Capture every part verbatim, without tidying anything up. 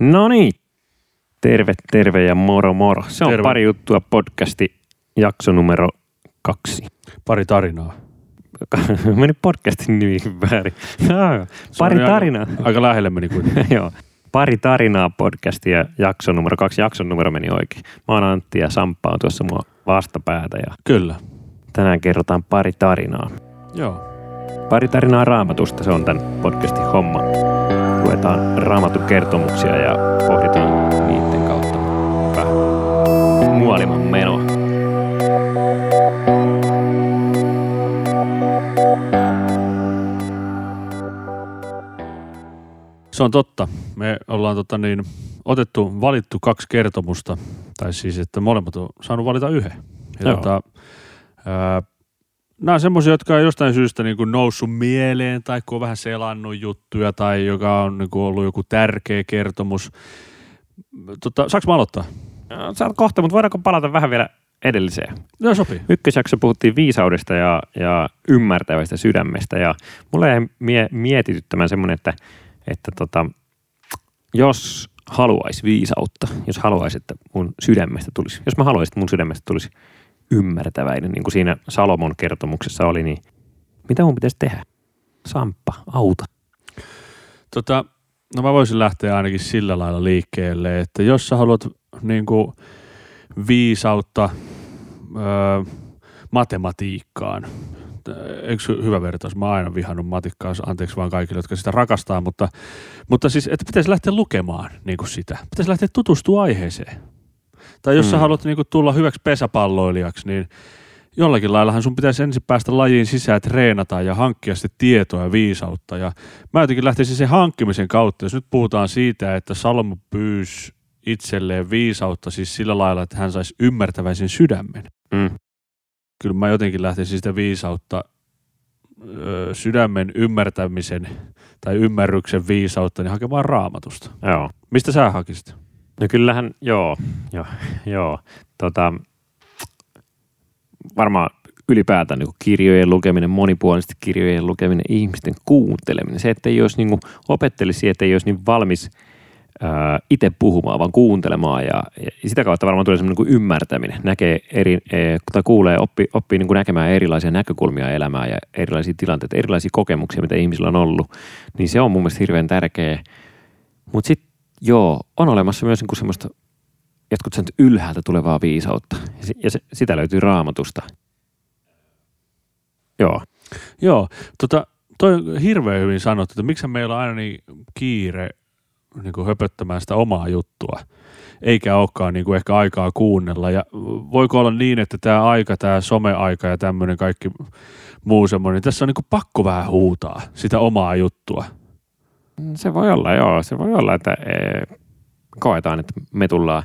No niin, terve, terve ja moro moro. Se on terve. Pari juttua podcasti, jakso numero kaksi. Pari tarinaa. Meni podcastin nimi väärin. Pari tarinaa. Aika, aika lähelle meni kuitenkin. Joo. Pari tarinaa podcastia, jakso numero kaksi. Jakson numero meni oikein. Mä oon Antti ja Samppa on tuossa mua vastapäätä. Ja kyllä. Tänään kerrotaan pari tarinaa. Joo. Pari tarinaa Raamatusta, se on tämän podcastin homma. Luetaan raamatukertomuksia ja pohditaan niiden kautta vähän maailman menoa. Se on totta. Me ollaan tota niin, otettu, valittu kaksi kertomusta, tai siis, että molemmat on saanut valita yhden. Ja tota, ää, nämä on semmoisia, jotka on jostain syystä niin kuin noussut mieleen, tai kun on vähän selannut juttuja, tai joka on niin kuin ollut joku tärkeä kertomus. Tota, saanko mä aloittaa? Saat kohta, mutta voidaanko palata vähän vielä edelliseen? No sopii. Ykkösjakso puhuttiin viisaudesta ja, ja ymmärtävästä sydämestä, ja mulle ei mie- mietityttämään semmoinen, että Että tota, jos haluaisi viisautta, jos haluaisi, että mun sydämestä tulisi, jos mä haluaisin, että mun sydämestä tulisi ymmärtäväinen, niin kuin siinä Salomon kertomuksessa oli, niin mitä mun pitäisi tehdä? Samppa, auta. Tota, no mä voisin lähteä ainakin sillä lailla liikkeelle, että jos sä haluat niin kuin viisautta öö, matematiikkaan, eikö hyvä vertaus? Mä oon aina vihannut matikkaa, anteeksi vaan kaikille, jotka sitä rakastaa, mutta, mutta siis, että pitäisi lähteä lukemaan niin kuin sitä. Pitäisi lähteä tutustua aiheeseen. Tai jos mm. sä haluat niin kuin tulla hyväksi pesäpalloilijaksi, niin jollakin laillahan sun pitäisi ensin päästä lajiin sisään, treenata ja hankkia sitten tietoa ja viisautta. Ja mä jotenkin lähtisin sen hankkimisen kautta. Jos nyt puhutaan siitä, että Salomo pyysi itselleen viisautta siis sillä lailla, että hän saisi ymmärtäväisen sydämen. Mm. Kyllä mä jotenkin lähtisin sitä viisautta, ö, sydämen ymmärtämisen tai ymmärryksen viisautta, niin hakemaan Raamatusta. Joo. Mistä sä hakisit? No kyllähän, joo, joo, joo. Tota, varmaan ylipäätään niin kuin kirjojen lukeminen, monipuolisesti kirjojen lukeminen, ihmisten kuunteleminen. Se, että jos niin kuin opettelisi, että jos niin valmis itse puhumaan, vaan kuuntelemaan ja, ja sitä kautta varmaan tulee semmoinen niin kuin ymmärtäminen. Näkee eri, tai kuulee, oppii, oppii niin kuin näkemään erilaisia näkökulmia elämään ja erilaisia tilanteita, erilaisia kokemuksia, mitä ihmisillä on ollut. Niin se on mun mielestä hirveän tärkeä. Mutta sitten joo, on olemassa myös niin kuin semmoista jotkut sen ylhäältä tulevaa viisautta. Ja, se, ja se, sitä löytyy Raamatusta. Joo. Joo, tota, toi on hirveän hyvin sanottu, että miksi meillä on aina niin kiire niin kuin höpöttämään sitä omaa juttua, eikä olekaan niin kuin ehkä aikaa kuunnella. Ja voiko olla niin, että tämä aika, tämä someaika ja tämmöinen kaikki muu semmoinen, tässä on niin kuin pakko vähän huutaa sitä omaa juttua? Se voi olla, joo. Se voi olla, että ee, koetaan, että me tullaan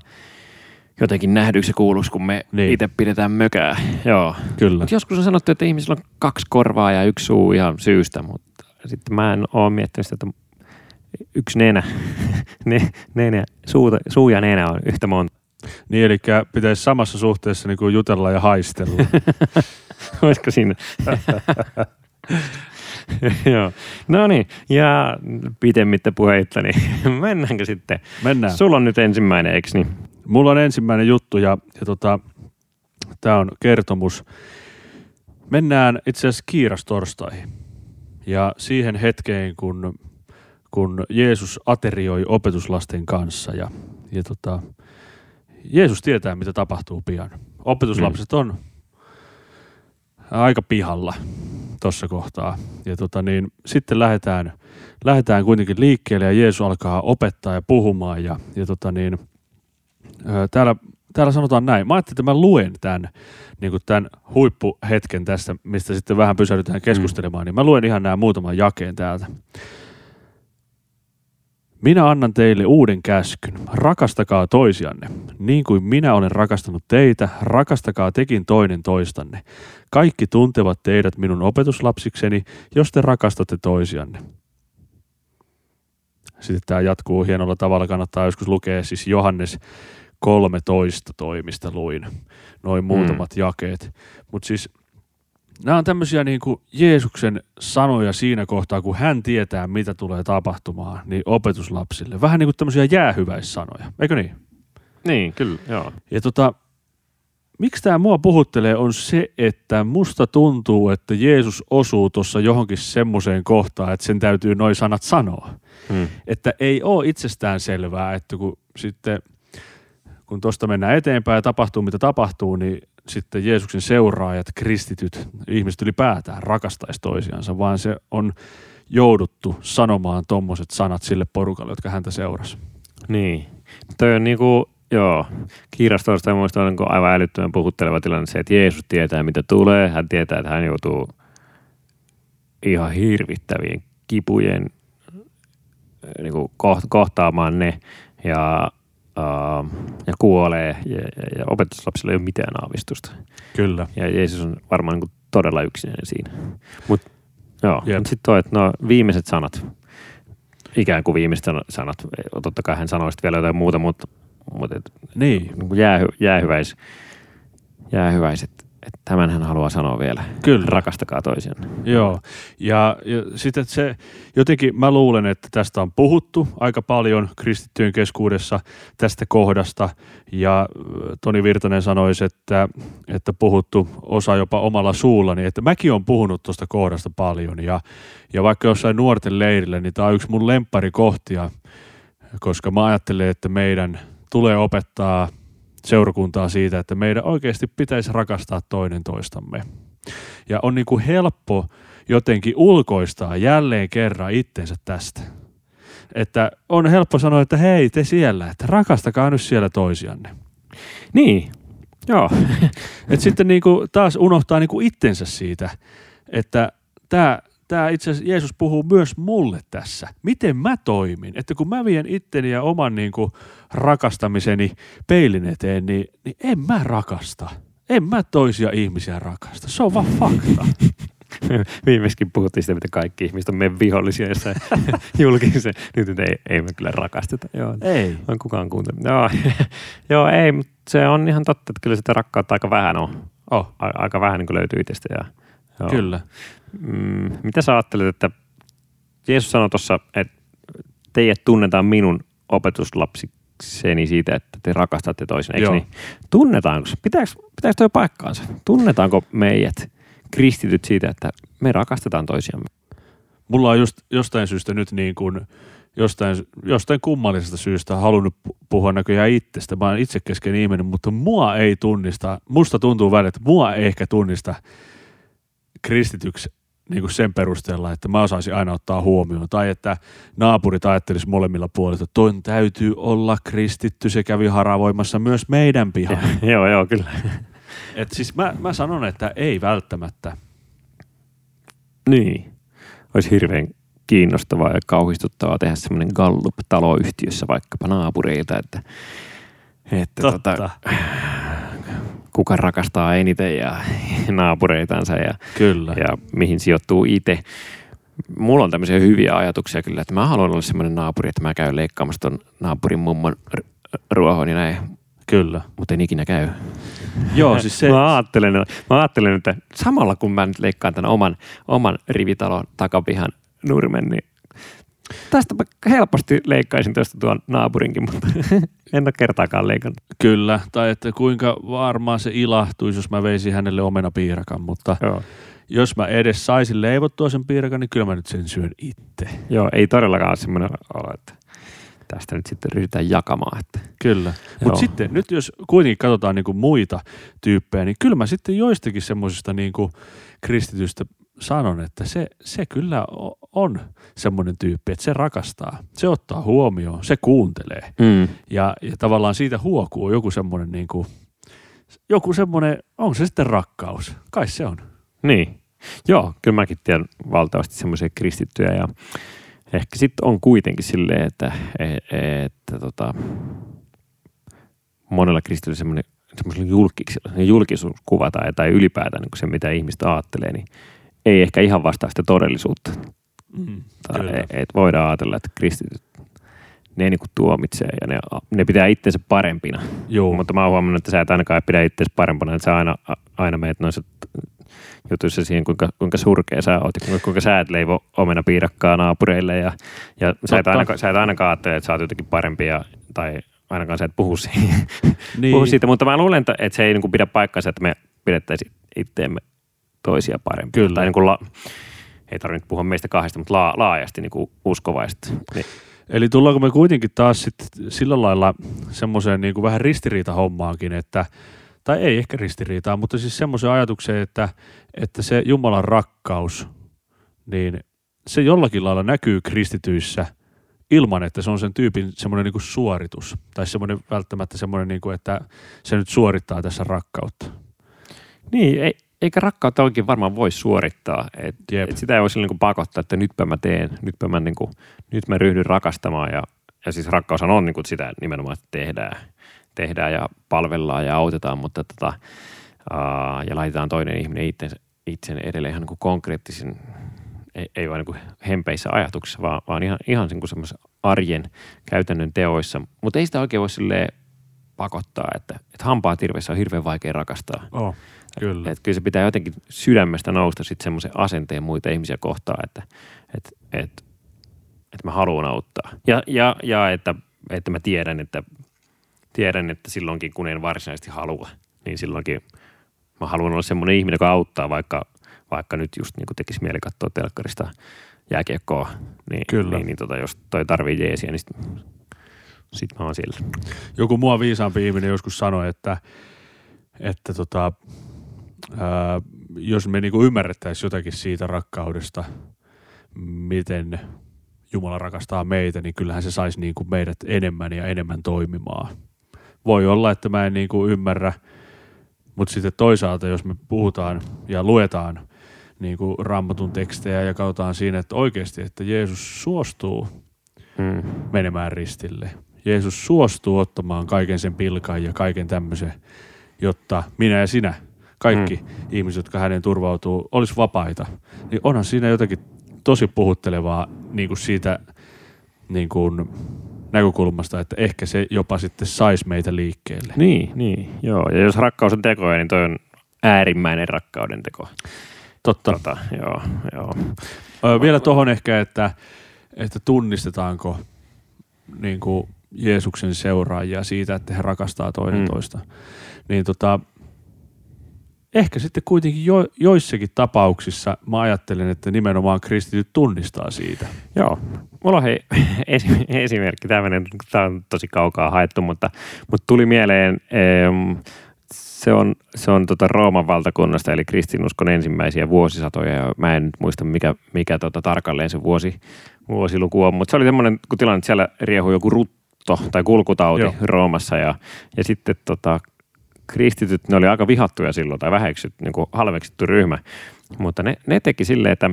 jotenkin nähdyksi kuuluksi, kun me niin itse pidetään mökää. Joo. Kyllä. Mut joskus on sanottu, että ihmisillä on kaksi korvaa ja yksi suu ihan syystä, mutta sitten mä en ole miettinyt sitä, että yksi nenä, ne, nenä. Suu, suu ja nenä on yhtä monta. Niin, eli pitäisi samassa suhteessa niin kuin jutella ja haistella. Olisiko siinä? Joo. No niin, ja pitemmittä puheitta, niin mennäänkö sitten? Mennään. Sulla on nyt ensimmäinen, eikö niin? Mulla on ensimmäinen juttu, ja, ja tota, tämä on kertomus. Mennään itse asiassa kiirastorstaihin, ja siihen hetkeen, kun... kun Jeesus aterioi opetuslasten kanssa ja, ja tota, Jeesus tietää, mitä tapahtuu pian. Opetuslapset on aika pihalla tuossa kohtaa. Ja tota niin, sitten lähdetään, lähdetään kuitenkin liikkeelle ja Jeesus alkaa opettaa ja puhumaan. Ja, ja tota niin, ää, täällä, täällä sanotaan näin. Mä ajattelin, että mä luen tämän, niin kuin tämän huippuhetken tästä, mistä sitten vähän pysähdytään keskustelemaan. Mm. Niin mä luen ihan nämä muutaman jakeen täältä. Minä annan teille uuden käskyn. Rakastakaa toisianne. Niin kuin minä olen rakastanut teitä, rakastakaa tekin toinen toistanne. Kaikki tuntevat teidät minun opetuslapsikseni, jos te rakastatte toisianne. Sitten tämä jatkuu hienolla tavalla. Kannattaa joskus lukea siis Johannes kolmetoista toimista luin. Noin muutamat mm. jakeet. Mutta siis Nämä on tämmöisiä niin kuin Jeesuksen sanoja siinä kohtaa, kun hän tietää, mitä tulee tapahtumaan, niin opetuslapsille. Vähän niin kuin tämmöisiä jäähyväissanoja, eikö niin? Niin, kyllä, joo. Ja tota, miksi tämä mua puhuttelee on se, että musta tuntuu, että Jeesus osuu tuossa johonkin semmoiseen kohtaan, että sen täytyy noi sanat sanoa. Hmm. Että ei ole itsestään selvää, että kun sitten kun tuosta mennään eteenpäin ja tapahtuu mitä tapahtuu, niin sitten Jeesuksen seuraajat, kristityt, ihmiset ylipäätään rakastaisi toisiansa, vaan se on jouduttu sanomaan tommoset sanat sille porukalle, jotka häntä seurasi. Niin. Toi on niinku, joo, kiirastoista ja muista on aivan älyttömän puhutteleva tilanne se, että Jeesus tietää mitä tulee, hän tietää, että hän joutuu ihan hirvittävien kipujen niinku kohtaamaan ne ja ja kuolee, ja, ja, ja opetuslapsilla ei ole mitään aavistusta. Kyllä. Ja Jeesus on varmaan niin kuin todella yksinäinen siinä. Mut, joo, yep. Mutta sitten toi, että no viimeiset sanat, ikään kuin viimeiset sanat, totta kai hän sanoi sitten vielä jotain muuta, mutta, mutta et, niin. Niin kuin jäähy, jäähyväis, jäähyväiset, että tämän hän haluaa sanoa vielä. Kyllä. Rakastakaa toisiaan. Joo, ja, ja sitten se jotenkin, mä luulen, että tästä on puhuttu aika paljon kristittyjen keskuudessa tästä kohdasta, ja Toni Virtanen sanoisi, että, että puhuttu osa jopa omalla suullani, että mäkin olen puhunut tuosta kohdasta paljon, ja, ja vaikka jossain nuorten leirillä, niin tämä on yksi mun lempparikohtia, koska mä ajattelen, että meidän tulee opettaa seurakuntaa siitä, että meidän oikeasti pitäisi rakastaa toinen toistamme. Ja on niin kuin helppo jotenkin ulkoistaa jälleen kerran itsensä tästä. Että on helppo sanoa, että hei te siellä, että rakastakaa nyt siellä toisianne. Niin, joo. Että sitten niin kuin taas unohtaa niin kuin itsensä siitä, että tämä Tämä itse asiassa Jeesus puhuu myös mulle tässä. Miten mä toimin? Että kun mä vien itteni ja oman niin kuin rakastamiseni peilin eteen, niin, niin en mä rakasta. En mä toisia ihmisiä rakasta. Se on vaan fakta. Viimeiskin puhuttiin sitä, mitä kaikki ihmiset on meidän vihollisia jossain julkisen. Nyt ei, ei me kyllä rakasteta. Joo, ei. On kukaan kuuntelut. Joo, joo, ei, mutta se on ihan totta, että kyllä sitä rakkautta aika vähän on. Oh. Aika vähän niin kuin löytyy itsestä ja joo. Kyllä. Mm, mitä sä ajattelet, että Jeesus sanoi tuossa, että teidät tunnetaan minun opetuslapsikseni siitä, että te rakastatte toisen, eikö niin? Tunnetaanko? Pitääkö, pitääkö toi paikkaansa? Tunnetaanko meidät kristityt siitä, että me rakastetaan toisiamme? Mulla on just jostain syystä nyt niin kuin jostain, jostain kummallisesta syystä halunnut puhua näköjään itsestä. Mä oon itse kesken ihminen, mutta mua ei tunnista, musta tuntuu välillä, että mua ei ehkä tunnista kristityksi niin kuin sen perusteella, että mä osaisin aina ottaa huomioon. Tai että naapurit ajattelisi molemmilla puolilta, että ton täytyy olla kristitty, se kävi haravoimassa myös meidän pihaan. Joo, joo, kyllä. Et siis mä, mä sanon, että ei välttämättä. Niin. Olisi hirveän kiinnostavaa ja kauhistuttavaa tehdä semmoinen Gallup-taloyhtiössä vaikkapa naapureilta, että, että totta. Tota, kuka rakastaa eniten ja naapureitansa ja, ja mihin sijoittuu itse. Mulla on tämmöisiä hyviä ajatuksia kyllä, että mä haluan olla semmoinen naapuri, että mä käyn leikkaamassa ton naapurin mummon ruohon ja näin. Kyllä. Mutta en ikinä käy. Joo, siis se. Mä ajattelen, mä ajattelen, että samalla kun mä nyt leikkaan tämän oman, oman rivitalon takapihan nurmen, niin tästä mä helposti leikkaisin tuosta tuon naapurinkin, mutta en ole kertaakaan leikannut. Kyllä, tai että kuinka varmaan se ilahtuisi, jos mä veisin hänelle omenapiirakan, mutta joo. Jos mä edes saisin leivottua sen piirakan, niin kyllä mä nyt sen syön itse. Joo, ei todellakaan ole semmoinen olo, että tästä nyt sitten ryhdytään jakamaan. Että. Kyllä, mutta sitten nyt jos kuitenkin katsotaan niinku muita tyyppejä, niin kyllä mä sitten joistakin semmoisista niinku kristitystä sanon, että se, se kyllä on semmoinen tyyppi, että se rakastaa, se ottaa huomioon, se kuuntelee. Mm. Ja, ja tavallaan siitä huokuu joku semmoinen, niin kuin, joku semmoinen, on se sitten rakkaus? Kai se on. Niin. Joo, kyllä mäkin tiedän valtavasti semmoisia kristittyjä ja ehkä sitten on kuitenkin silleen, että, että tota, monella kristityllä semmoinen julkisuus kuvataan tai ylipäätään niin se, mitä ihmistä ajattelee, niin ei ehkä ihan vastaa sitä todellisuutta. Mm, tai et voidaan ajatella, että kristityt ne niinku tuomitsee ja ne, ne pitää itsensä parempina. Juu. Mutta mä oon huomannut, että sä et ainakaan pidä itsensä parempana, että sä aina, aina meet noissa jutuissa siihen, kuinka, kuinka surkea sä oot, kuinka, kuinka sä et leivo omenapiirakkaa naapureille ja, ja sä et ainakaan, sä et ainakaan ajattele, että sä oot jotenkin parempi ja, tai ainakaan sä et puhu siitä. Niin. Puhu siitä, mutta mä luulen, että se ei niinku pidä paikkaansa, että me pidettäisiin itteemme toisia parempia. Kyllä. Tai niinku la, ei tarvitse puhua meistä kahdesta, mutta la, laajasti niinku uskovaisesti. Niin. Eli tullaanko me kuitenkin taas sit sillä lailla semmoiseen niin kuin vähän ristiriitahommaankin, että, tai ei ehkä ristiriitaa, mutta siis semmoiseen ajatukseen, että, että se Jumalan rakkaus, niin se jollakin lailla näkyy kristityissä ilman, että se on sen tyypin semmoinen niin kuin suoritus, tai semmoinen välttämättä semmoinen, niin kuin, että se nyt suorittaa tässä rakkautta. Niin, ei. Eikä rakkautta oikein varmaan voi suorittaa. Et, et sitä ei voi sillä niin kuin pakottaa, että nytpä mä teen, nytpä mä, niin kuin, nyt mä ryhdyn rakastamaan. Ja, ja siis rakkaus on niin kuin sitä nimenomaan, että tehdään, tehdään ja palvellaan ja autetaan, mutta tota, aa, ja laitetaan toinen ihminen itsensä, itsen edelleen ihan niin kuin konkreettisen, ei, ei vain niin kuin hempeissä ajatuksissa, vaan, vaan ihan, ihan niin kuin semmoisen arjen käytännön teoissa. Mutta ei sitä oikein voi silleen pakottaa, että, että hampaatirveissä on hirveän vaikea rakastaa. Oh. Kyllä. Että kyllä se pitää jotenkin sydämestä nousta sitten semmoisen asenteen muita ihmisiä kohtaan, että et, et, et mä haluan auttaa. Ja, ja, ja että, että mä tiedän että, tiedän, että silloinkin kun en varsinaisesti halua, niin silloinkin mä haluan olla semmoinen ihminen, joka auttaa, vaikka, vaikka nyt just niin kuin tekisi mieli katsoa telkkarista jääkiekkoa. Niin, kyllä. Niin, niin tota, jos toi tarvii jeesiä, niin sitten sit mä oon siellä. Joku mua viisaampi ihminen joskus sanoi, että, että tota... Öö, jos me niinku ymmärrettäisiin jotakin siitä rakkaudesta, miten Jumala rakastaa meitä, niin kyllähän se saisi niinku meidät enemmän ja enemmän toimimaan. Voi olla, että mä en niinku ymmärrä, mutta sitten toisaalta, jos me puhutaan ja luetaan niinku Raamatun tekstejä ja katsotaan siinä, että oikeasti, että Jeesus suostuu hmm. menemään ristille. Jeesus suostuu ottamaan kaiken sen pilkan ja kaiken tämmöisen, jotta minä ja sinä kaikki mm. ihmiset, jotka hänen turvautuu, olisi vapaita. Niin onhan siinä jotakin tosi puhuttelevaa niin kuin siitä niin kuin näkökulmasta, että ehkä se jopa sitten saisi meitä liikkeelle. Niin, niin, joo. Ja jos rakkaus on tekoja, niin toi on äärimmäinen rakkauden teko. Totta. Tota, joo, joo. Ö, vielä tuohon ehkä, että, että tunnistetaanko niin kuin Jeesuksen seuraajia siitä, että he rakastaa toinen mm. toista. Niin tota... Ehkä sitten kuitenkin jo, joissakin tapauksissa mä ajattelen, että nimenomaan kristityt tunnistaa siitä. Joo. Mulla on hei, esimerkki tämmöinen, tämä on tosi kaukaa haettu, mutta, mutta tuli mieleen, se on, se on tota Rooman valtakunnasta, eli kristinuskon ensimmäisiä vuosisatoja, ja mä en muista mikä, mikä tota tarkalleen se vuosi, vuosiluku on, mutta se oli semmoinen kun tilanne, että siellä riehui joku rutto tai kulkutauti. Joo. Roomassa, ja, ja sitten tota... Kristityt, ne oli aika vihattuja silloin tai väheksyt, niin kuin halveksittu ryhmä, mutta ne, ne teki silleen, että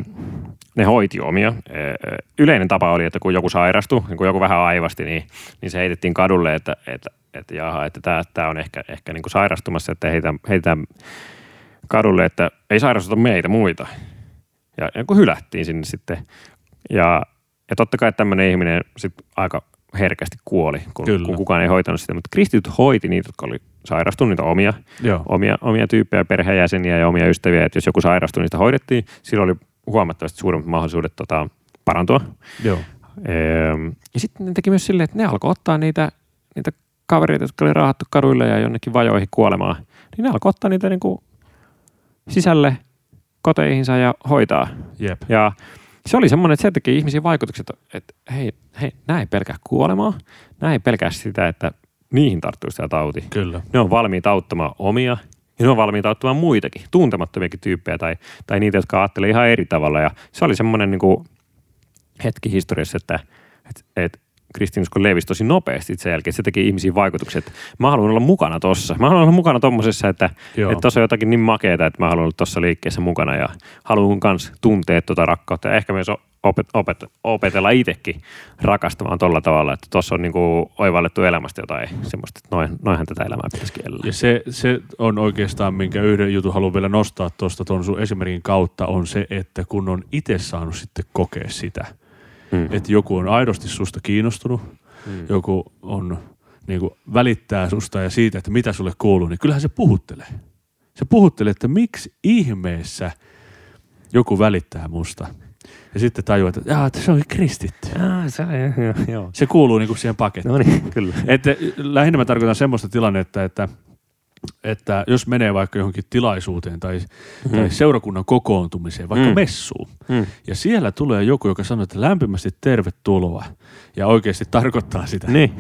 ne hoiti omia. Yleinen tapa oli, että kun joku sairastui, kun joku vähän aivasti, niin, niin se heitettiin kadulle, että, että, että jaha, että tämä on ehkä, ehkä niin kuin sairastumassa, että heitetään, heitetään kadulle, että ei sairastuta meitä muita. Ja, ja kun hylättiin sinne sitten. Ja, ja totta kai tämmöinen ihminen sitten aika herkästi kuoli, kun, kun kukaan ei hoitanut sitä, mutta kristityt hoiti niitä, jotka oli sairastunut, niitä omia, omia, omia tyyppejä, perheenjäseniä ja omia ystäviä, että jos joku sairastui, niitä hoidettiin, sillä oli huomattavasti suuremmat mahdollisuudet tota, parantua. Joo. Ehm, ja sitten ne teki myös silleen, että ne alkoi ottaa niitä, niitä kavereita, jotka oli raahattu kaduille ja jonnekin vajoihin kuolemaan, niin ne alkoi ottaa niitä niinku sisälle koteihinsa ja hoitaa. Jep. Ja se oli semmoinen, että se teki ihmisiä vaikutukset, että hei, hei, nää ei pelkää kuolemaa, nää ei pelkää sitä, että niihin tarttuu sitä tauti. Kyllä. Ne on valmiita auttamaan omia ja ne on valmiita auttamaan muitakin, tuntemattomiakin tyyppejä tai, tai niitä, jotka ajattelee ihan eri tavalla. Ja se oli semmoinen niin kuin hetki historiassa, että, että, että kristinusko levisi tosi nopeasti sen jälkeen. Se teki ihmisiin vaikutukset. Mä haluan olla mukana tossa. Mä haluan olla mukana tommosessa, että, että tossa on jotakin niin makeeta, että mä haluan olla tossa liikkeessä mukana ja haluan kans tuntea tota rakkautta. Ja ehkä myös opet, opet, opetella itsekin rakastamaan tolla tavalla, että tossa on niinku oivallettu elämästä jotain semmoista, että noin, noinhan tätä elämää pitäisikin elää. Ja se, se on oikeastaan, minkä yhden jutun haluan vielä nostaa tosta ton sun esimerkin kautta, on se, että kun on itse saanut sitten kokea sitä, mm. että joku on aidosti susta kiinnostunut, mm. joku on, niin kuin välittää susta ja siitä, että mitä sulle kuuluu, niin kyllähän se puhuttelee. Se puhuttelee, että miksi ihmeessä joku välittää musta. Ja sitten tajuaa, että jaa, se onkin kristitty. Jaa, se, joo, joo. Se kuuluu niin kuin siihen pakettiin. No niin, kyllä. Että lähinnä mä tarkoitan semmoista tilannetta, että, että jos menee vaikka johonkin tilaisuuteen tai, mm. tai seurakunnan kokoontumiseen, vaikka mm. messuun, mm. ja siellä tulee joku, joka sanoo, että lämpimästi tervetuloa, ja oikeasti tarkoittaa sitä. Niin.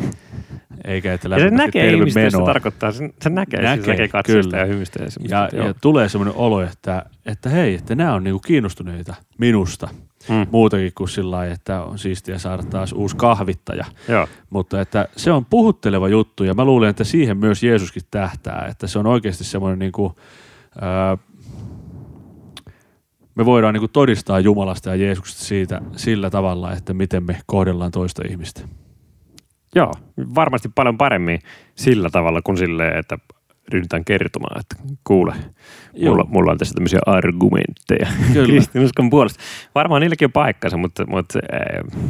Eikä, että ja se näkee ihmistä, menoa. Se tarkoittaa, se, se näkee, näkee, se näkee katseesta ja hymistä. Ja, ja, ja tulee semmoinen olo, että, että hei, että nämä on niinku kiinnostuneita minusta. Mm. Muutakin kuin sillä lailla, että on siistiä saada taas uusi kahvittaja. Joo. Mutta että se on puhutteleva juttu ja mä luulen, että siihen myös Jeesuskin tähtää. Että se on oikeasti semmoinen niinku, öö, me voidaan niinku todistaa Jumalasta ja Jeesuksesta siitä, sillä tavalla, että miten me kohdellaan toista ihmistä. Joo, varmasti paljon paremmin sillä tavalla kuin silleen, että ryhdytään kertomaan, että kuule, mulla, mulla on tässä tämmöisiä argumentteja kristinuskon puolesta. Varmaan niilläkin on paikkansa, mutta, mutta äh,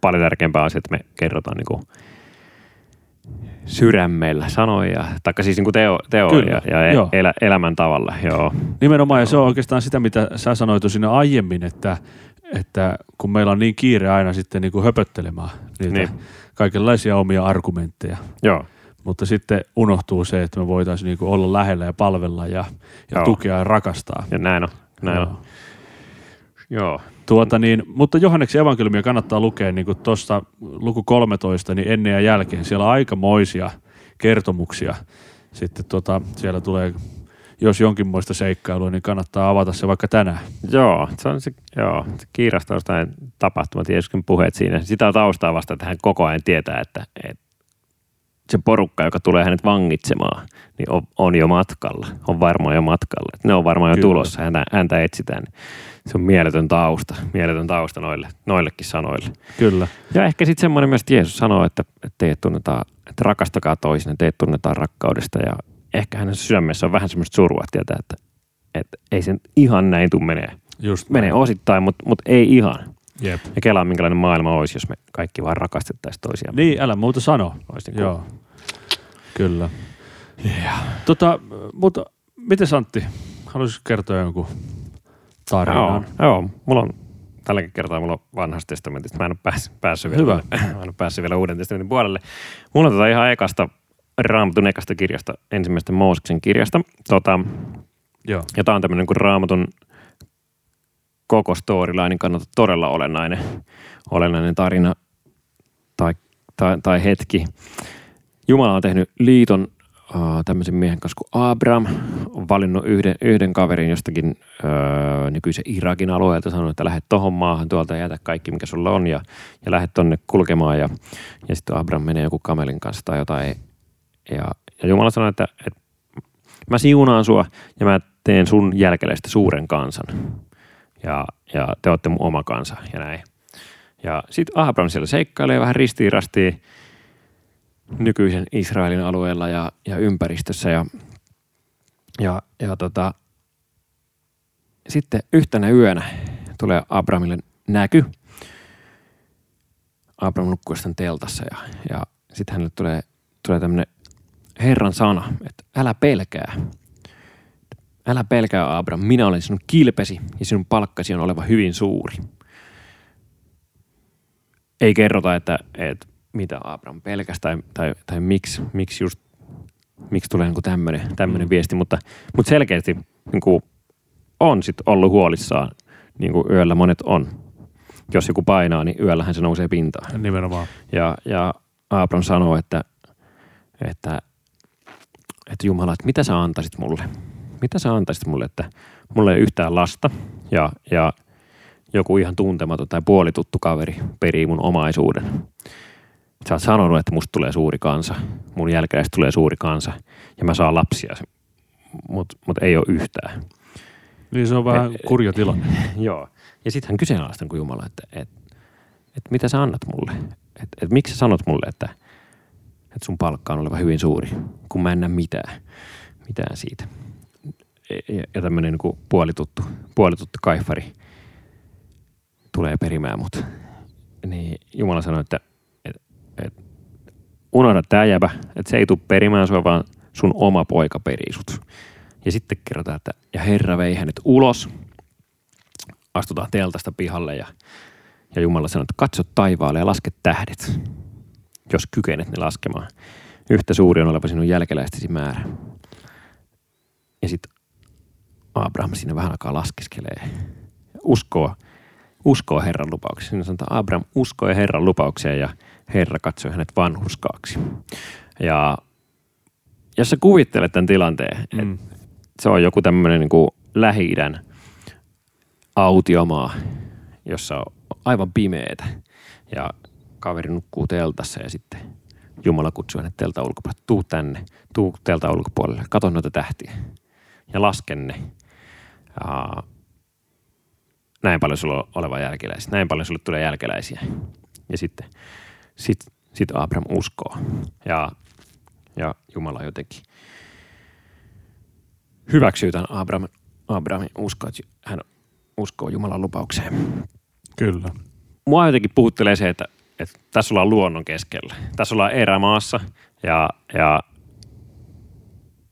paljon tärkeämpää on se, että me kerrotaan niinku sydämellä sanoja, taikka siis niinku teo, teo ja, ja elä, elämän tavalla. Joo. Nimenomaan, ja se on oikeastaan sitä, mitä sä sanoit siinä aiemmin, että että kun meillä on niin kiire aina sitten niin kuin höpöttelemään niitä niin. kaikenlaisia omia argumentteja. Joo. Mutta sitten unohtuu se, että me voitaisiin niin kuin olla lähellä ja palvella ja, ja tukea ja rakastaa. Ja näin on. Näin Joo. on. Joo. Tuota niin, mutta Johanneksen evankeliumia kannattaa lukea niin kuin tuosta luku kolmetoista, niin ennen ja jälkeen. Siellä on aikamoisia kertomuksia. Sitten tota, siellä tulee... Jos jonkinmoista seikkailua, niin kannattaa avata se vaikka tänään. Joo, se on se, joo, se kiirastaa jostain tapahtumat, Jeesuksen puheet siinä. Sitä on taustaa vasta, että hän koko ajan tietää, että, että se porukka, joka tulee hänet vangitsemaan, niin on, on jo matkalla. On varmaan jo matkalla. Ne on varmaan jo Kyllä. tulossa, häntä, häntä etsitään. Se on mieletön tausta, mieletön tausta noille, noillekin sanoille. Kyllä. Ja ehkä sitten semmoinen myös, että Jeesus sanoo, että, että teet tunnetaan, että rakastakaa toisinne, teet tunnetaan rakkaudesta ja ehkä hänen sydämessä on vähän semmoista surua tietää, että, että ei sen ihan näin tule menee. Just menee osittain, mutta, mutta ei ihan. Jep. Ja kelaa, minkälainen maailma olisi, jos me kaikki vaan rakastettaisiin toisiaan. Niin, älä muuta sano. Niin Joo. Kyllä. Yeah. Tota, mutta mites Antti, haluaisitko kertoa jonkun tarinan? Joo, joo, mulla on tälläkin kertaa mulla on vanhasta testamentista. Mä en ole päässyt, päässyt vielä, Hyvä. Mä en ole päässyt vielä uuden testamentin puolelle. Mulla on tota ihan ekasta Raamatun ekasta kirjasta, ensimmäistä Mooseksen kirjasta. Tota, Joo. Ja tämä on tämmöinen kuin Raamatun koko storylainen kannalta todella olennainen, olennainen tarina tai, tai, tai hetki. Jumala on tehnyt liiton äh, tämmöisen miehen kanssa kuin Abraham. On valinnut yhden, yhden kaverin jostakin äh, nykyisen Irakin alueelta. Sanoi, että lähde tohon maahan tuolta ja jätä kaikki, mikä sulla on ja, ja lähde tonne kulkemaan. Ja, ja sitten Abraham menee joku kamelin kanssa tai jotain. Ja, ja Jumala sanoi, että, että mä siunaan sua ja mä teen sun jälkeläistä suuren kansan. Ja, ja te ootte mun oma kansa ja näin. Ja sit Abraham siellä seikkailee vähän ristiin rastiin nykyisen Israelin alueella ja, ja ympäristössä. Ja, ja, ja tota, sitten yhtenä yönä tulee Abrahamille näky. Abraham nukkuu sitten teltassa ja, ja sitten hänelle tulee, tulee tämmönen Herran sana, että älä pelkää. Älä pelkää, Abraham, minä olen sinun kilpesi ja sinun palkkasi on oleva hyvin suuri. Ei kerrota, että, että mitä Abraham pelkäsi tai, tai, tai miksi, miksi, just, miksi tulee niin tämmöinen, tämmöinen viesti, mutta, mutta selkeästi niin on sit ollut huolissaan, niin kuin yöllä monet on. Jos joku painaa, niin yöllähän se nousee pintaan. Nimenomaan. Ja, ja Abraham sanoo, että, että että Jumala, että mitä sä antaisit mulle? Mitä sä antaisit mulle, että mulla ei ole yhtään lasta ja, ja joku ihan tuntematon tai puolituttu kaveri perii mun omaisuuden. Sä oot sanonut, että musta tulee suuri kansa, mun jälkeläistä tulee suuri kansa ja mä saan lapsia, mutta mut ei ole yhtään. Niin se on vähän et, kurja tilanne. Joo. Ja sit hän kyseenalaistan kuin Jumala, että et, et mitä sä annat mulle? Et, et miksi sä sanot mulle, että että sun palkka on oleva hyvin suuri, kun mä en näe mitään, mitään siitä. Ja, ja tämmöinen niin puolituttu, puolituttu kaifari tulee perimään mut. Niin Jumala sanoi, että, että unohda tämä jäbä, että se ei tule perimään sua, vaan sun oma poika perii sut. Ja sitten kerrotaan, että ja Herra vei hänet ulos. Astutaan teltasta pihalle ja, ja Jumala sanoi, että katso taivaalle ja laske tähdet, jos kykenet ne laskemaan. Yhtä suuri on oleva sinun jälkeläistesi määrä. Ja sitten Abraham siinä vähän aikaa laskeskelee. Uskoo, uskoo Herran lupaukseen. Siinä sanotaan, Abraham uskoi Herran lupaukseen ja Herra katsoi hänet vanhurskaaksi. Ja jos sä kuvittelet tämän tilanteen, mm. että se on joku tämmöinen niin kuin Lähi-idän autiomaa, jossa on aivan pimeetä ja kaveri nukkuu teltassa ja sitten Jumala kutsuu hänet teltan ulkopuolelle. Tuu tänne, tuu teltan ulkopuolelle, kato noita tähtiä ja lasken ne. Aa, näin paljon sulla on oleva jälkeläisiä, näin paljon sulle tulee jälkeläisiä. Ja sitten sit, sit Abraham uskoo ja, ja Jumala jotenkin hyväksyy tämän Abrahamin, Abrahamin uskoa, että hän uskoo Jumalan lupaukseen. Kyllä. Mua jotenkin puhuttelee se, että, että tässä ollaan luonnon keskellä. Tässä ollaan erämaassa ja, ja,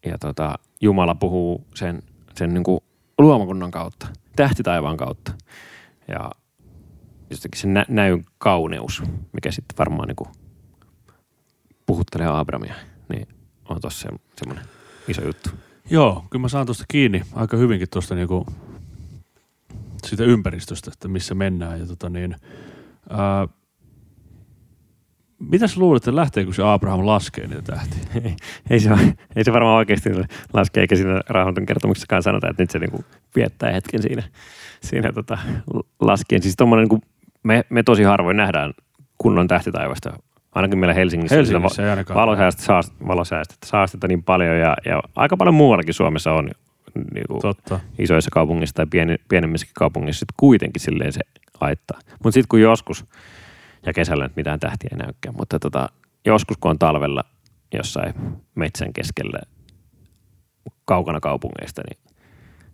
ja tota, Jumala puhuu sen, sen niin kuin luomakunnan kautta, tähtitaivaan kautta. Ja jotenkin se nä- näyn kauneus, mikä sitten varmaan niin kuin puhuttelee Abrahamia, niin on tuossa se, semmoinen iso juttu. Joo, kyllä mä saan tuosta kiinni aika hyvinkin tuosta niinku siitä ympäristöstä, että missä mennään. Ja tota niin, ää, mitäs luulet, että lähteekö se Abraham laskee niitä tähtiä? Ei, ei, se, ei se varmaan oikeasti laskee, eikä siinä Raamatun kertomuksessakaan sanota, että nyt se niinku viettää hetken siinä, siinä tota laskien. Siis tommoinen, niinku, me, me tosi harvoin nähdään kunnon tähtitaivasta. Ainakin meillä Helsingissä, Helsingissä va- valosäästettä, saast, valosäästettä, saastetta niin paljon ja, ja aika paljon muuallakin Suomessa on niin isoissa kaupungissa tai pieni, pienemmissäkin kaupungissa sitten kuitenkin silleen se haittaa. Mutta sitten kun joskus, ja kesällä nyt mitään tähtiä ei näykään, mutta tota, joskus kun on talvella jossain metsän keskellä kaukana kaupungeista, niin,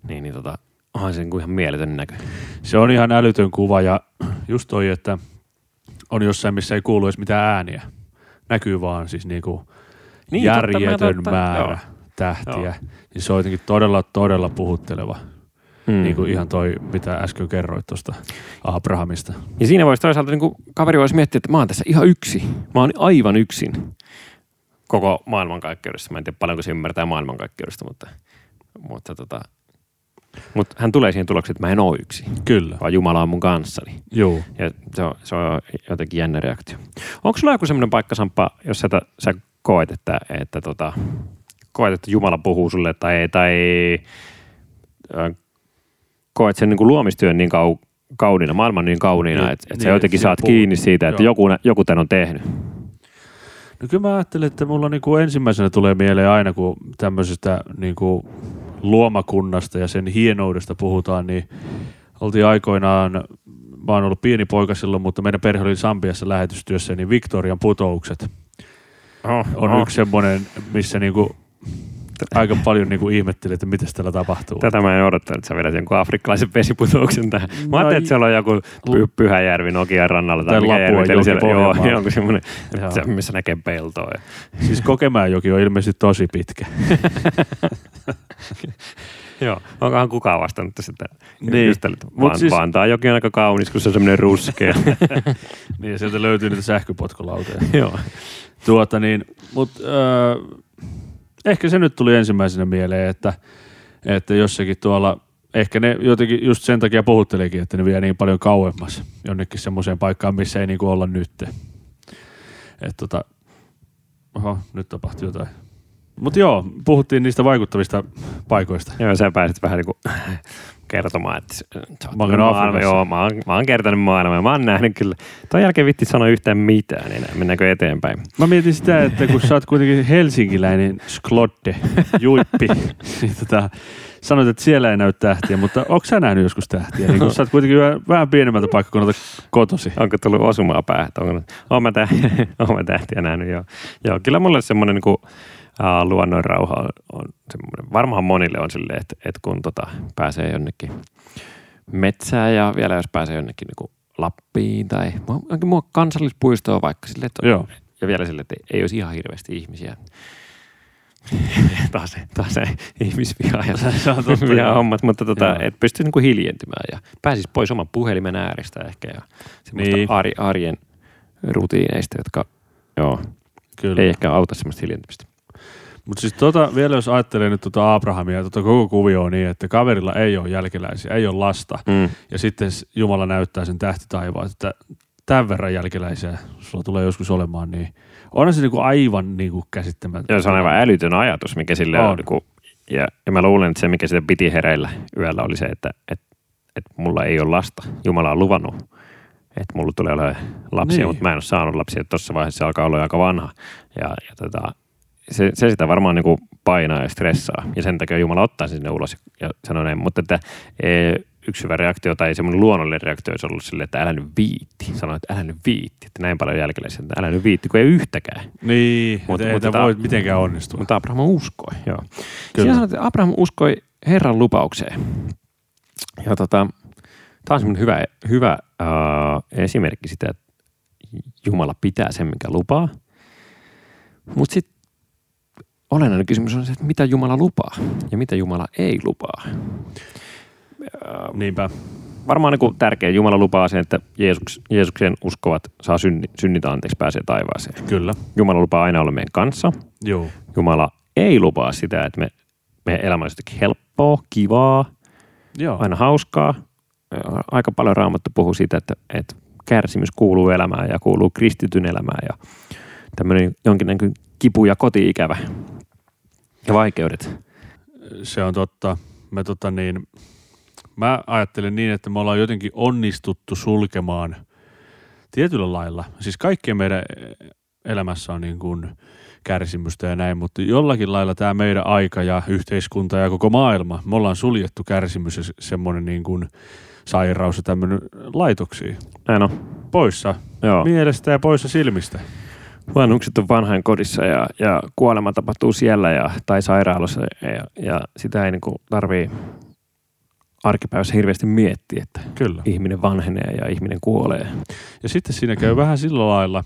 niin, niin tota, onhan se niin kuin ihan mieletön näkö. Se on ihan älytön kuva ja just toi, että on jossain, missä ei kuulu edes mitään ääniä. Näkyy vaan siis niinku niin, järjetön totta, totta. määrä Joo. tähtiä. Siis se on jotenkin todella, todella puhutteleva. Hmm. Niin kuin ihan toi, mitä äsken kerroit tuosta Abrahamista. Ja siinä voisi toisaalta, niinku kaveri voisi miettiä, että mä oon tässä ihan yksi. Mä oon aivan yksin koko maailmankaikkeudessa. Mä en tiedä paljonko se ymmärtää maailmankaikkeudesta, mutta, mutta tota... Mutta hän tulee siihen tulokseen, että mä en ole yksin. Kyllä. Vaan Jumala on mun kanssani. Joo. Ja se on, se on jotenkin jännä reaktio. Onko sulla joku semmoinen paikka, Samppa, jos sä, sä koet, että, että tota, koet, että Jumala puhuu sulle tai, tai äh, koet sen niin kuin luomistyön niin kau, kauniina, maailman niin kauniina, että et niin, sä jotenkin saat puhuu. kiinni siitä, että joku, joku tämän on tehnyt? No kyllä mä ajattelin, että mulla niin kuin ensimmäisenä tulee mieleen aina, kun tämmöisestä niin kuin luomakunnasta ja sen hienoudesta puhutaan, niin oltiin aikoinaan, mä oon ollut pieni poika silloin, mutta meidän perhe oli Sambiassa lähetystyössä, niin Victorian putoukset oh, on oh. yksi semmoinen, missä niinku aika paljon niinku ihmettelin, että mitäs täällä tapahtuu. Tätä mä en odottanut, että sä vedät jonkun afrikkalaisen vesiputouksen tähän. Mä no, ajattelin, että siellä on joku py- Pyhäjärvi Nokian rannalla tai, tai mikä järvi. Tai Lapua joki joku semmoinen, missä näkee peltoa. Siis Kokemäenjoki on ilmeisesti tosi pitkä. Joo, onkohan kukaan vastannut tästä niin. ystävältä? Vaan, siis... Vantaanjoki on aika kaunis, kun se on semmoinen ruskea. Niin, ja sieltä löytyy niitä sähköpotkolauteja. Joo. Tuota niin, mutta... Öö... Ehkä se nyt tuli ensimmäisenä mieleen, että, että jossakin tuolla, ehkä ne jotenkin just sen takia puhuttelikin, että ne vie niin paljon kauemmas jonnekin semmoiseen paikkaan, missä ei niinku olla nyt. Että tota, oho, nyt tapahtui jotain. Mutta joo, puhuttiin niistä vaikuttavista paikoista. Joo, sä pääsit vähän niinku kertomaan, että mä oon, maailma, joo, mä, oon, mä oon kertonut maailmaa, mä oon nähnyt kyllä. Tuon jälkeen vitti sanoa yhtään mitään enää, mennäänkö eteenpäin. Mä mietin sitä, että kun sä oot kuitenkin helsinkiläinen sklotte, juippi, niin tota, sanoit, että siellä ei näy tähtiä, mutta ootko sä nähnyt joskus tähtiä? Niin kun sä oot kuitenkin vähän pienemmältä paikkakunnalta kotosi. Onko tullut osumaa päähän? Oon mä tähtiä, oon mä tähtiä nähnyt, joo. Joo, kyllä mulle semmoinen niin kuin Aa, luonnon rauha on, on semmoinen, varmaan monille on silleen, että, että kun tota, pääsee jonnekin metsään ja vielä jos pääsee jonnekin niin kuin Lappiin tai mua, mua kansallispuistoon vaikka silleen, että on, Ja vielä sille, että ei olisi ihan hirveästi ihmisiä. taas taas ihmisvihaa ja vihaa hommat, mutta tota, et pystyisi niinku hiljentymään ja pääsisi pois oman puhelimen ääristä ehkä ja semmoista niin. ar- arjen rutiineista, jotka joo, kyllä. ei ehkä auta semmoista hiljentymistä. Mutta siis tota, vielä jos ajattelee nyt tota Abrahamia, tota koko kuvio on niin, että kaverilla ei ole jälkeläisiä, ei ole lasta mm. ja sitten Jumala näyttää sen tähtitaivaan, että tämän verran jälkeläisiä sulla tulee joskus olemaan, niin onhan se niinku aivan niinku käsittämätöntä. Se on aivan älytön ajatus, mikä sille on. on niinku, ja, ja mä luulen, että se, mikä sille piti hereillä yöllä, oli se, että et, et mulla ei ole lasta. Jumala on luvannut, että mulla tulee olemaan lapsia, niin. mutta mä en ole saanut lapsia. Tuossa vaiheessa se alkaa olla aika vanha. Ja, ja tota, se, se sitä varmaan niinku painaa ja stressaa. Ja sen takia Jumala ottaa sen sinne ulos ja sanoo näin. Mutta että... E, yksi hyvä reaktio tai semmoinen luonnollinen reaktio olisi ollut silleen, että älä nyt viitti. Sanoin, että älä nyt viitti, että näin paljon jälkeläisiä, että älä nyt viitti, kun ei yhtäkään. Niin, mut, ei tämä voi mitenkään onnistua. Mutta Abraham uskoi, joo. Kyllä. Siinä sanotaan, että Abraham uskoi Herran lupaukseen. Ja tota, tämä on semmoinen hyvä, hyvä äh, esimerkki sitä, että Jumala pitää sen, mikä lupaa. Mutta sitten olennainen kysymys on se, että mitä Jumala lupaa ja mitä Jumala ei lupaa. Niinpä. Varmaan niin kuin tärkeä. Jumala lupaa sen, että Jeesuks, Jeesukseen uskovat saa synni, synnit anteeksi, pääsee taivaaseen. Kyllä. Jumala lupaa aina olla meidän kanssa. Joo. Jumala ei lupaa sitä, että me, meidän elämä on jotenkin helppoa, kivaa, joo. aina hauskaa. Aika paljon Raamattu puhuu siitä, että, että kärsimys kuuluu elämään ja kuuluu kristityn elämään ja tämmöinen jonkinlainen kipu ja koti-ikävä ja vaikeudet. Se on totta. Me tota niin... Mä ajattelen niin, että me ollaan jotenkin onnistuttu sulkemaan tietyllä lailla. Siis kaikkien meidän elämässä on niin kuin kärsimystä ja näin, mutta jollakin lailla tämä meidän aika ja yhteiskunta ja koko maailma, me ollaan suljettu kärsimys ja semmoinen niin kuin sairaus ja tämmöinen laitoksiin. Näin on. Poissa joo. mielestä ja poissa silmistä. Vanhukset on vanhainkodissa ja, ja kuolema tapahtuu siellä ja, tai sairaalassa ja, ja sitä ei niin kuin tarvii... arkipäivässä hirveästi miettii, että kyllä. ihminen vanhenee ja ihminen kuolee. Ja sitten siinä käy vähän sillä lailla,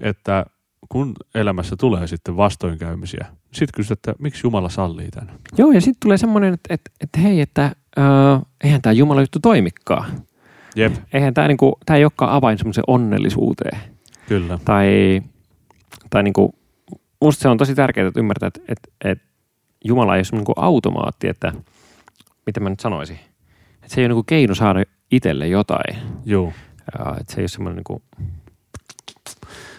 että kun elämässä tulee sitten vastoinkäymisiä, sitten kysytään, että miksi Jumala sallii tämän? Joo, ja sitten tulee semmoinen, että, että, että hei, että äh, eihän tämä Jumala juttu toimikaan. Jep. Eihän tämä niinku, ei olekaan avain semmoiseen onnellisuuteen. Kyllä. Tai, tai niinku, musta se on tosi tärkeää, että ymmärtää, että, että, että Jumala ei ole semmoinen kuin automaatti, että mitä mä nyt sanoisin, että se ei ole niinku keino saada itselle jotain. Joo. Että se ei ole semmoinen niinku...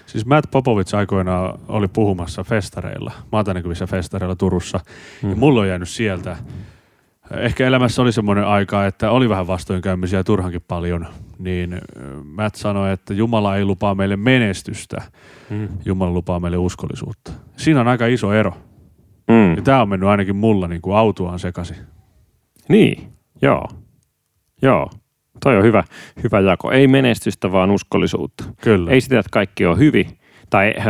Siis Matt Popovich aikoinaan oli puhumassa festareilla, maantainäkyvissä festareilla Turussa. Mm. Ja mulla on jäänyt sieltä. Ehkä elämässä oli semmoinen aika, että oli vähän vastoinkäymisiä turhankin paljon. Niin Matt sanoi, että Jumala ei lupaa meille menestystä. Mm. Jumala lupaa meille uskollisuutta. Siinä on aika iso ero. Mm. Ja tää on mennyt ainakin mulla niin kuin autuaan sekaisin. Niin, joo. Joo, toi on hyvä, hyvä jako. Ei menestystä, vaan uskollisuutta. Kyllä. Ei sitä, että kaikki on hyvin. Tai öö,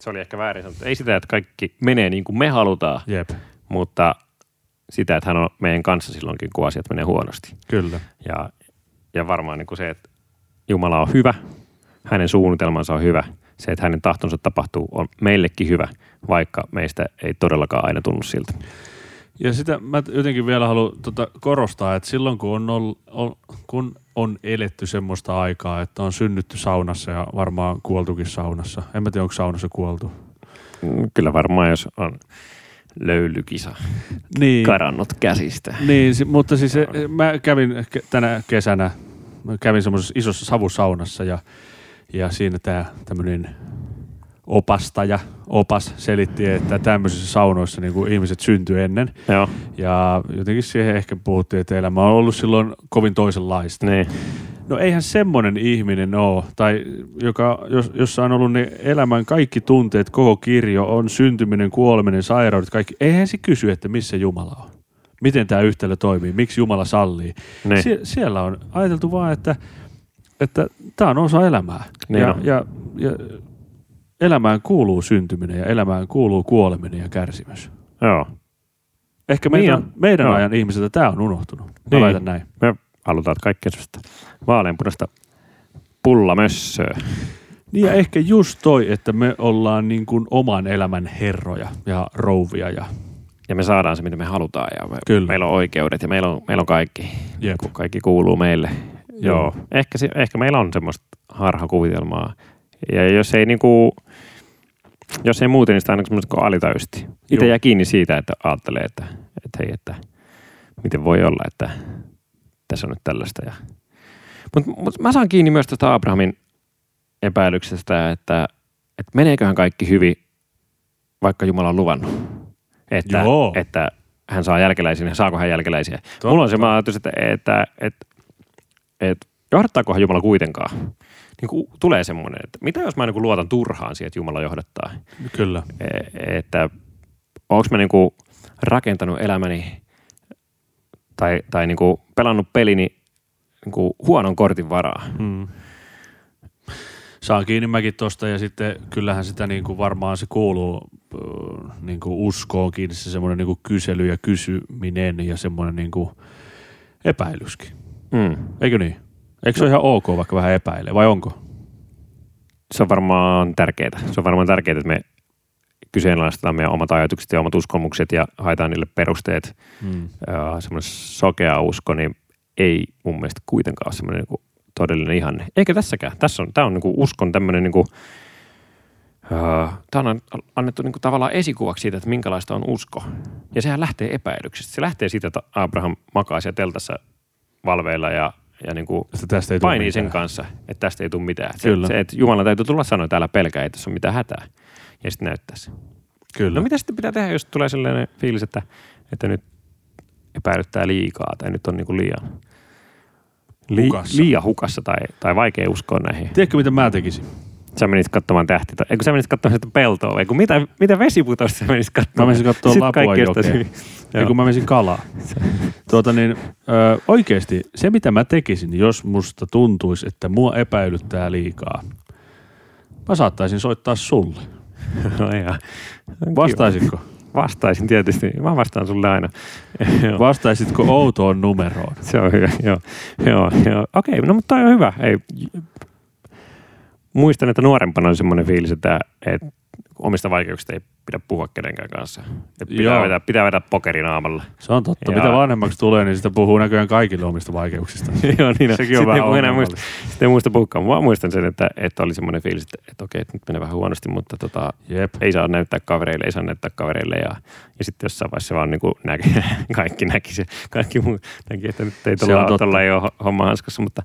se oli ehkä väärin sanottu. Ei sitä, että kaikki menee niin kuin me halutaan. Jep. Mutta sitä, että hän on meidän kanssa silloinkin, kun asiat menee huonosti. Kyllä. Ja, ja varmaan niin kuin se, että Jumala on hyvä. Hänen suunnitelmansa on hyvä. Se, että hänen tahtonsa tapahtuu, on meillekin hyvä, vaikka meistä ei todellakaan aina tunnu siltä. Ja sitä mä jotenkin vielä haluan tota korostaa, että silloin kun on, ollut, on, kun on eletty semmoista aikaa, että on synnytty saunassa ja varmaan kuoltukin saunassa. En mä tiedä, onko saunassa kuoltu. Kyllä varmaan, jos on löylykisa niin, karannut käsistä. Niin, mutta siis mä kävin tänä kesänä, mä kävin semmoisessa isossa savusaunassa ja, ja siinä tää tämmöinen... Opastaja, opas selitti, että tämmöisissä saunoissa niin kuin ihmiset syntyi ennen. Joo. Ja jotenkin siihen ehkä puhuttiin, että elämä on ollut silloin kovin toisenlaista. Niin. No eihän semmoinen ihminen ole, tai joka, jos, jossa on ollut ne elämän kaikki tunteet, koko kirjo on syntyminen, kuoleminen, sairaudet, kaikki. Eihän se kysy, että missä Jumala on. Miten tämä yhtälö toimii, miksi Jumala sallii. Niin. Sie- siellä on ajateltu vaan, että tämä on osa elämää. Niin ja... No. ja, ja elämään kuuluu syntyminen ja elämään kuuluu kuoleminen ja kärsimys. Joo. Ehkä meidän, niin meidän ajan no. ihmisiltä tämä on unohtunut. Mä laitan näin. Me halutaan kaikkea sellaista vaaleanpunaista pullamössöä. Niin ja ehkä just toi, että me ollaan niin kuin oman elämän herroja ja rouvia. Ja, ja me saadaan se, mitä me halutaan ja me, kyllä. meillä on oikeudet ja meillä on, meillä on kaikki. Jep. Kaikki kuuluu meille. Jep. Joo, ehkä, ehkä meillä on semmoista harhakuvitelmaa. Ja jos ei niinku, jos ei muuten, niin sitä ainakin semmoista kuin alitajusti. Itse jää kiinni siitä, että ajattelee, että, että hei, että miten voi olla, että tässä on nyt tällaista. Mutta mut mä saan kiinni myös tästä Abrahamin epäilyksestä, että, että meneeköhän kaikki hyvin, vaikka Jumala on luvannut, että, että hän saa jälkeläisiä, ja saako hän jälkeläisiä. Totta. Mulla on se ajatus, että, että, että, että johdattaakohan Jumala kuitenkaan. Niin kuin tulee semmoinen, että mitä jos mä niin kuin luotan turhaan siihen, että Jumala johdattaa. Kyllä. Että onko mä niin kuin rakentanut elämäni tai, tai niin kuin pelannut pelini niin kuin huonon kortin varaa. Hmm. Saan kiinni mäkin tuosta ja sitten kyllähän sitä niin kuin varmaan se kuuluu niin kuin uskoonkin, se semmoinen niin kuin kysely ja kysyminen ja semmoinen niin kuin epäilyskin. Hmm. Eikö niin? Eikö se ole ihan ok, vaikka vähän epäilee, vai onko? Se on varmaan tärkeää. Se on varmaan tärkeää, että me kyseenalaistetaan meidän omat ajatukset ja omat uskomukset ja haetaan niille perusteet. Mm. Semmoinen sokea usko, niin ei mun mielestä kuitenkaan ole semmoinen niin todellinen ihanne. Eikä tässäkään. Tässä on, tämä on niin kuin uskon tämmöinen, niin kuin, uh, tämä on annettu niin kuin tavallaan esikuvaksi siitä, että minkälaista on usko. Ja sehän lähtee epäilyksestä. Se lähtee siitä, että Abraham makaa siellä teltassa valveilla ja ja niin kuin painii sen kanssa, että tästä ei tule mitään. Se, se, että Jumala täytyy tulla sanoa, että älä pelkää, että se on mitään hätää. Ja sitten näyttää se. Kyllä. No mitä sitten pitää tehdä, jos tulee sellainen fiilis, että, että nyt epäilyttää liikaa tai nyt on niin kuin liian, li, liian hukassa tai, tai vaikea uskoa näihin. Tiedätkö, mitä mä tekisin? Sä menit katsomaan tähti. Eikö sä menit katsomaan sitä peltoa? Eikö mitä, mitä vesiputousta sä menit katsomaan? Mä menisin katsomaan Lapuanjokea. Eikö mä menisin kalaa. Tuota niin, ö, oikeasti se mitä mä tekisin, jos musta tuntuisi, että mua epäilyttää liikaa, mä saattaisin soittaa sulle. No ihan. Vastaisitko? Vastaisin tietysti. Mä vastaan sulle aina. Vastaisitko outoon numeroon? Se on hyvä, joo. joo, joo. Okei, okay, no mutta toi on hyvä. Ei... Muistan, että nuorempana on semmoinen fiilis, että, että omista vaikeuksista ei pidä puhua kenenkään kanssa. Että pitää, vetää, pitää vetää pokerin aamalla. Se on totta. Ja mitä vanhemmaksi tulee, niin sitä puhuu näköjään kaikille omista vaikeuksista. Joo, niin. Sekin on vähän ongelmallista. Sitten ei muista puhukaan. Mä muistan sen, että, että oli semmoinen fiilis, että, että okei, nyt menee vähän huonosti, mutta tota, ei saa näyttää kavereille, ei saa näyttää kavereille. Ja, ja sitten jossain vaiheessa vaan niin kuin näkee, kaikki näki se. Kaikki muu näki, että nyt ei tuolla ei ole homma hanskassa, mutta...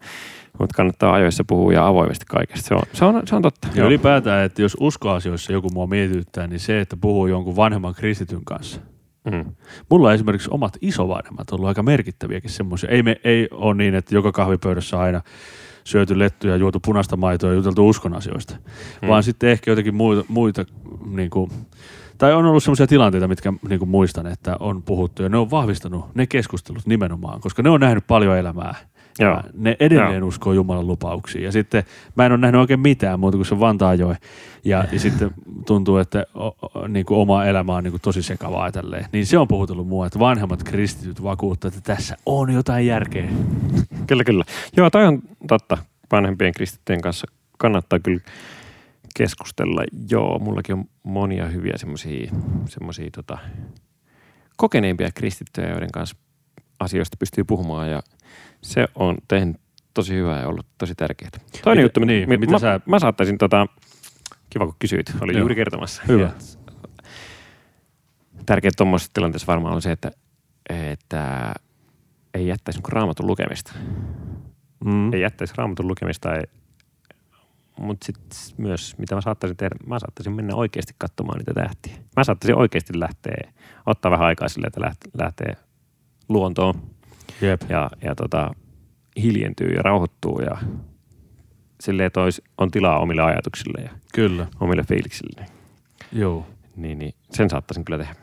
Mutta kannattaa ajoissa puhua ja avoimesti kaikesta. Se on, se on, se on totta. Ja ylipäätään, että jos uskoasioissa joku mua mietityttää, niin se, että puhuu jonkun vanhemman kristityn kanssa. Mm. Mulla esimerkiksi omat isovanhemmat on ollut aika merkittäviäkin semmoisia. Ei, ei ole niin, että joka kahvipöydässä aina syöty lettuja, juotu punaista maitoa ja juteltu uskon asioista. Mm. Vaan sitten ehkä jotenkin muita, muita niin kuin, tai on ollut semmoisia tilanteita, mitkä niin kuin muistan, että on puhuttu. Ja ne on vahvistanut ne keskustelut nimenomaan, koska ne on nähnyt paljon elämää. Ja ne edelleen ja. uskoo Jumalan lupauksiin. Ja sitten mä en ole nähnyt oikein mitään muuta kuin se Vantaanjoe. Ja, ja sitten tuntuu, että o, o, niin kuin oma elämä on niin kuin tosi sekavaa tälleen. Niin se on puhutellut mua, että vanhemmat kristityt vakuuttavat, että tässä on jotain järkeä. Kyllä, kyllä. Joo, toi on totta. Vanhempien kristittyjen kanssa kannattaa kyllä keskustella. Joo, mullakin on monia hyviä semmoisia semmoisia tota, kokeneempia kristittyjä, joiden kanssa asioista pystyy puhumaan ja se on tehnyt tosi hyvää ja ollut tosi tärkeää. Toinen juttu, niin, mit, mitä mä, sä... mä saattaisin, tota, kiva kun kysyit, olin Joo. juuri kertomassa. Hyvä. Tärkeää tuommoisessa tilanteessa varmaan on se, että, että ei jättäisi raamatun lukemista. Mm. Ei jättäisi raamatun lukemista, mutta sitten myös, mitä mä saattaisin tehdä, mä saattaisin mennä oikeasti katsomaan niitä tähtiä. Mä saattaisin oikeasti lähteä, ottaa vähän aikaa silleen, että lähtee, lähtee luontoon. Jep. Ja, ja tota, hiljentyy ja rauhoittuu ja silleen tois on tilaa omille ajatuksille ja kyllä. omille fiiliksille. Joo. Niin, niin sen saattaisin kyllä tehdä.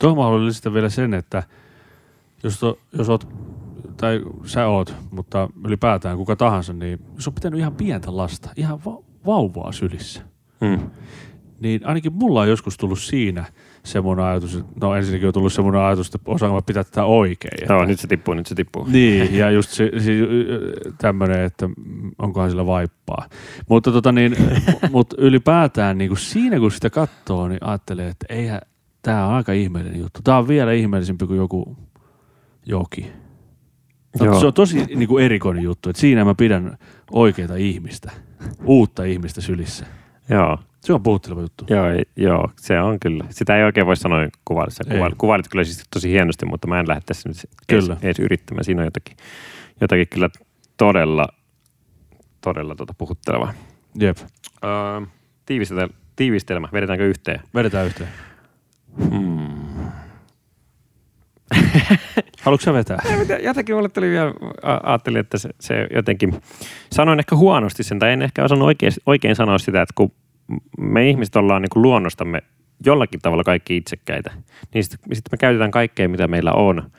Tuohon mä haluan lisätä vielä sen, että jos, to, jos oot, tai sä oot, mutta ylipäätään kuka tahansa, niin jos on pitänyt ihan pientä lasta, ihan va- vauvaa sylissä, hmm. niin ainakin mulla on joskus tullut siinä semmoinen ajatus, että no ensinnäkin on tullut semmoinen ajatus, että osaanko mä pitää tätä oikein. Joo, no, nyt se tippuu, nyt se tippuu. Niin, ja just se, se, tämmöinen, että onkohan sillä vaippaa. Mutta tota niin, mut ylipäätään niin kun siinä kun sitä katsoo, niin ajattelee, että eihän, tää on aika ihmeellinen juttu. Tää on vielä ihmeellisempi kuin joku joki. No, se on tosi niin kuin erikoinen juttu, että siinä mä pidän oikeita ihmistä, uutta ihmistä sylissä. Joo. Se on puhutteleva juttu. Joo, joo, se on kyllä. Sitä ei oikein voi sanoa kuvailissa. Kuvailit kyllä siis tosi hienosti, mutta mä en lähde tässä nyt edes, edes yrittämään. Siinä on jotakin, jotakin kyllä todella, todella tuota puhuttelevaa. Jep. Öö, tiivistelmä, tiivistelmä. Vedetäänkö yhteen? Vedetään yhteen. Hmm. Haluatko sä vetää? Jotenkin mulle tuli vielä, ajattelin, että se, se jotenkin, sanoin ehkä huonosti sen, tai en ehkä osannut oikein, oikein sanoa sitä, että kun me ihmiset ollaan niin kuin luonnostamme jollakin tavalla kaikki itsekkäitä, niin sitten sit me käytetään kaikkea, mitä meillä on,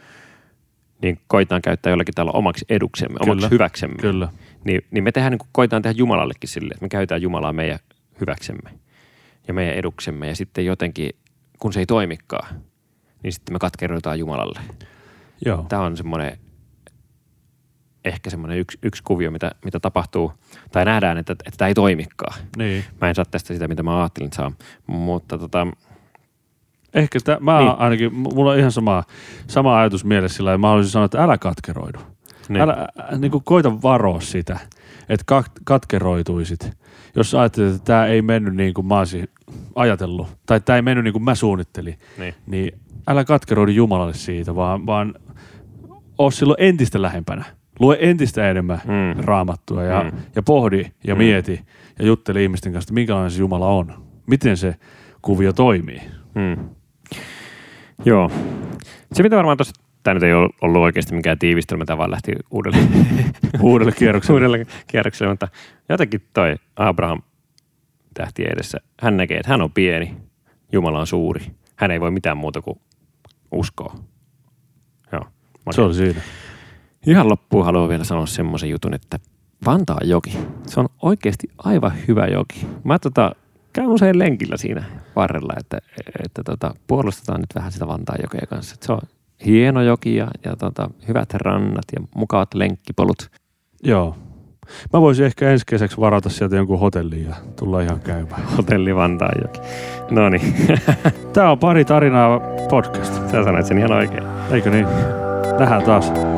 niin koitaan käyttää jollakin tavalla omaksi eduksemme, kyllä, omaksi hyväksemme. Kyllä. Niin, niin me tehdään, niin kuin koitaan tehdä Jumalallekin silleen, että me käytetään Jumalaa meidän hyväksemme ja meidän eduksemme, ja sitten jotenkin, kun se ei toimikaan, niin sitten me katkeroitaan Jumalalle. Joo. Tämä on semmoinen, ehkä semmoinen yksi, yksi kuvio, mitä, mitä tapahtuu, tai nähdään, että, että tämä ei toimikaan. Niin. Mä en saa tästä sitä, mitä mä ajattelin, että saa, mutta tota... Ehkä sitä, mä niin. ainakin, mulla on ihan sama, sama ajatus mielessä sillä, ja mä haluaisin sanoa, että älä katkeroidu. Niin. Älä, niin kuin koita varoa sitä, että katkeroituisit. Jos ajattelet, että tämä ei mennyt niin kuin mä olisin ajatellut, tai tämä ei mennyt niin kuin mä suunnittelin, niin, niin älä katkeroidu Jumalalle siitä, vaan, vaan ole silloin entistä lähempänä. Lue entistä enemmän mm. raamattua ja, mm. ja pohdi ja mm. mieti ja juttele ihmisten kanssa, minkälainen se Jumala on. Miten se kuvio toimii. Mm. Joo. Se mitä varmaan tuossa, tämä nyt ei ole ollut oikeasti mikään tiivistelmä, tämä vaan lähti uudelle, uudelle kierrokselle. uudelle kierrokselle, mutta jotenkin toi Abraham tähti edessä. Hän näkee, että hän on pieni, Jumala on suuri. Hän ei voi mitään muuta kuin uskoa. Joo. Se oli siinä. Ihan loppuun haluan vielä sanoa semmoisen jutun, että Vantaanjoki, se on oikeasti aivan hyvä joki. Mä tota, käyn usein lenkillä siinä varrella, että, että tota, puolustetaan nyt vähän sitä Vantaanjokea kanssa. Se on hieno joki ja, ja tota, hyvät rannat ja mukavat lenkkipolut. Joo. Mä voisin ehkä ensi kesäksi varata sieltä jonkun hotelliin ja tulla ihan käymään. Hotelli Vantaanjoki. Noniin. Tää on Pari tarinaa podcast. Sä sanoit sen ihan oikein. Eikö niin? Nähdään taas.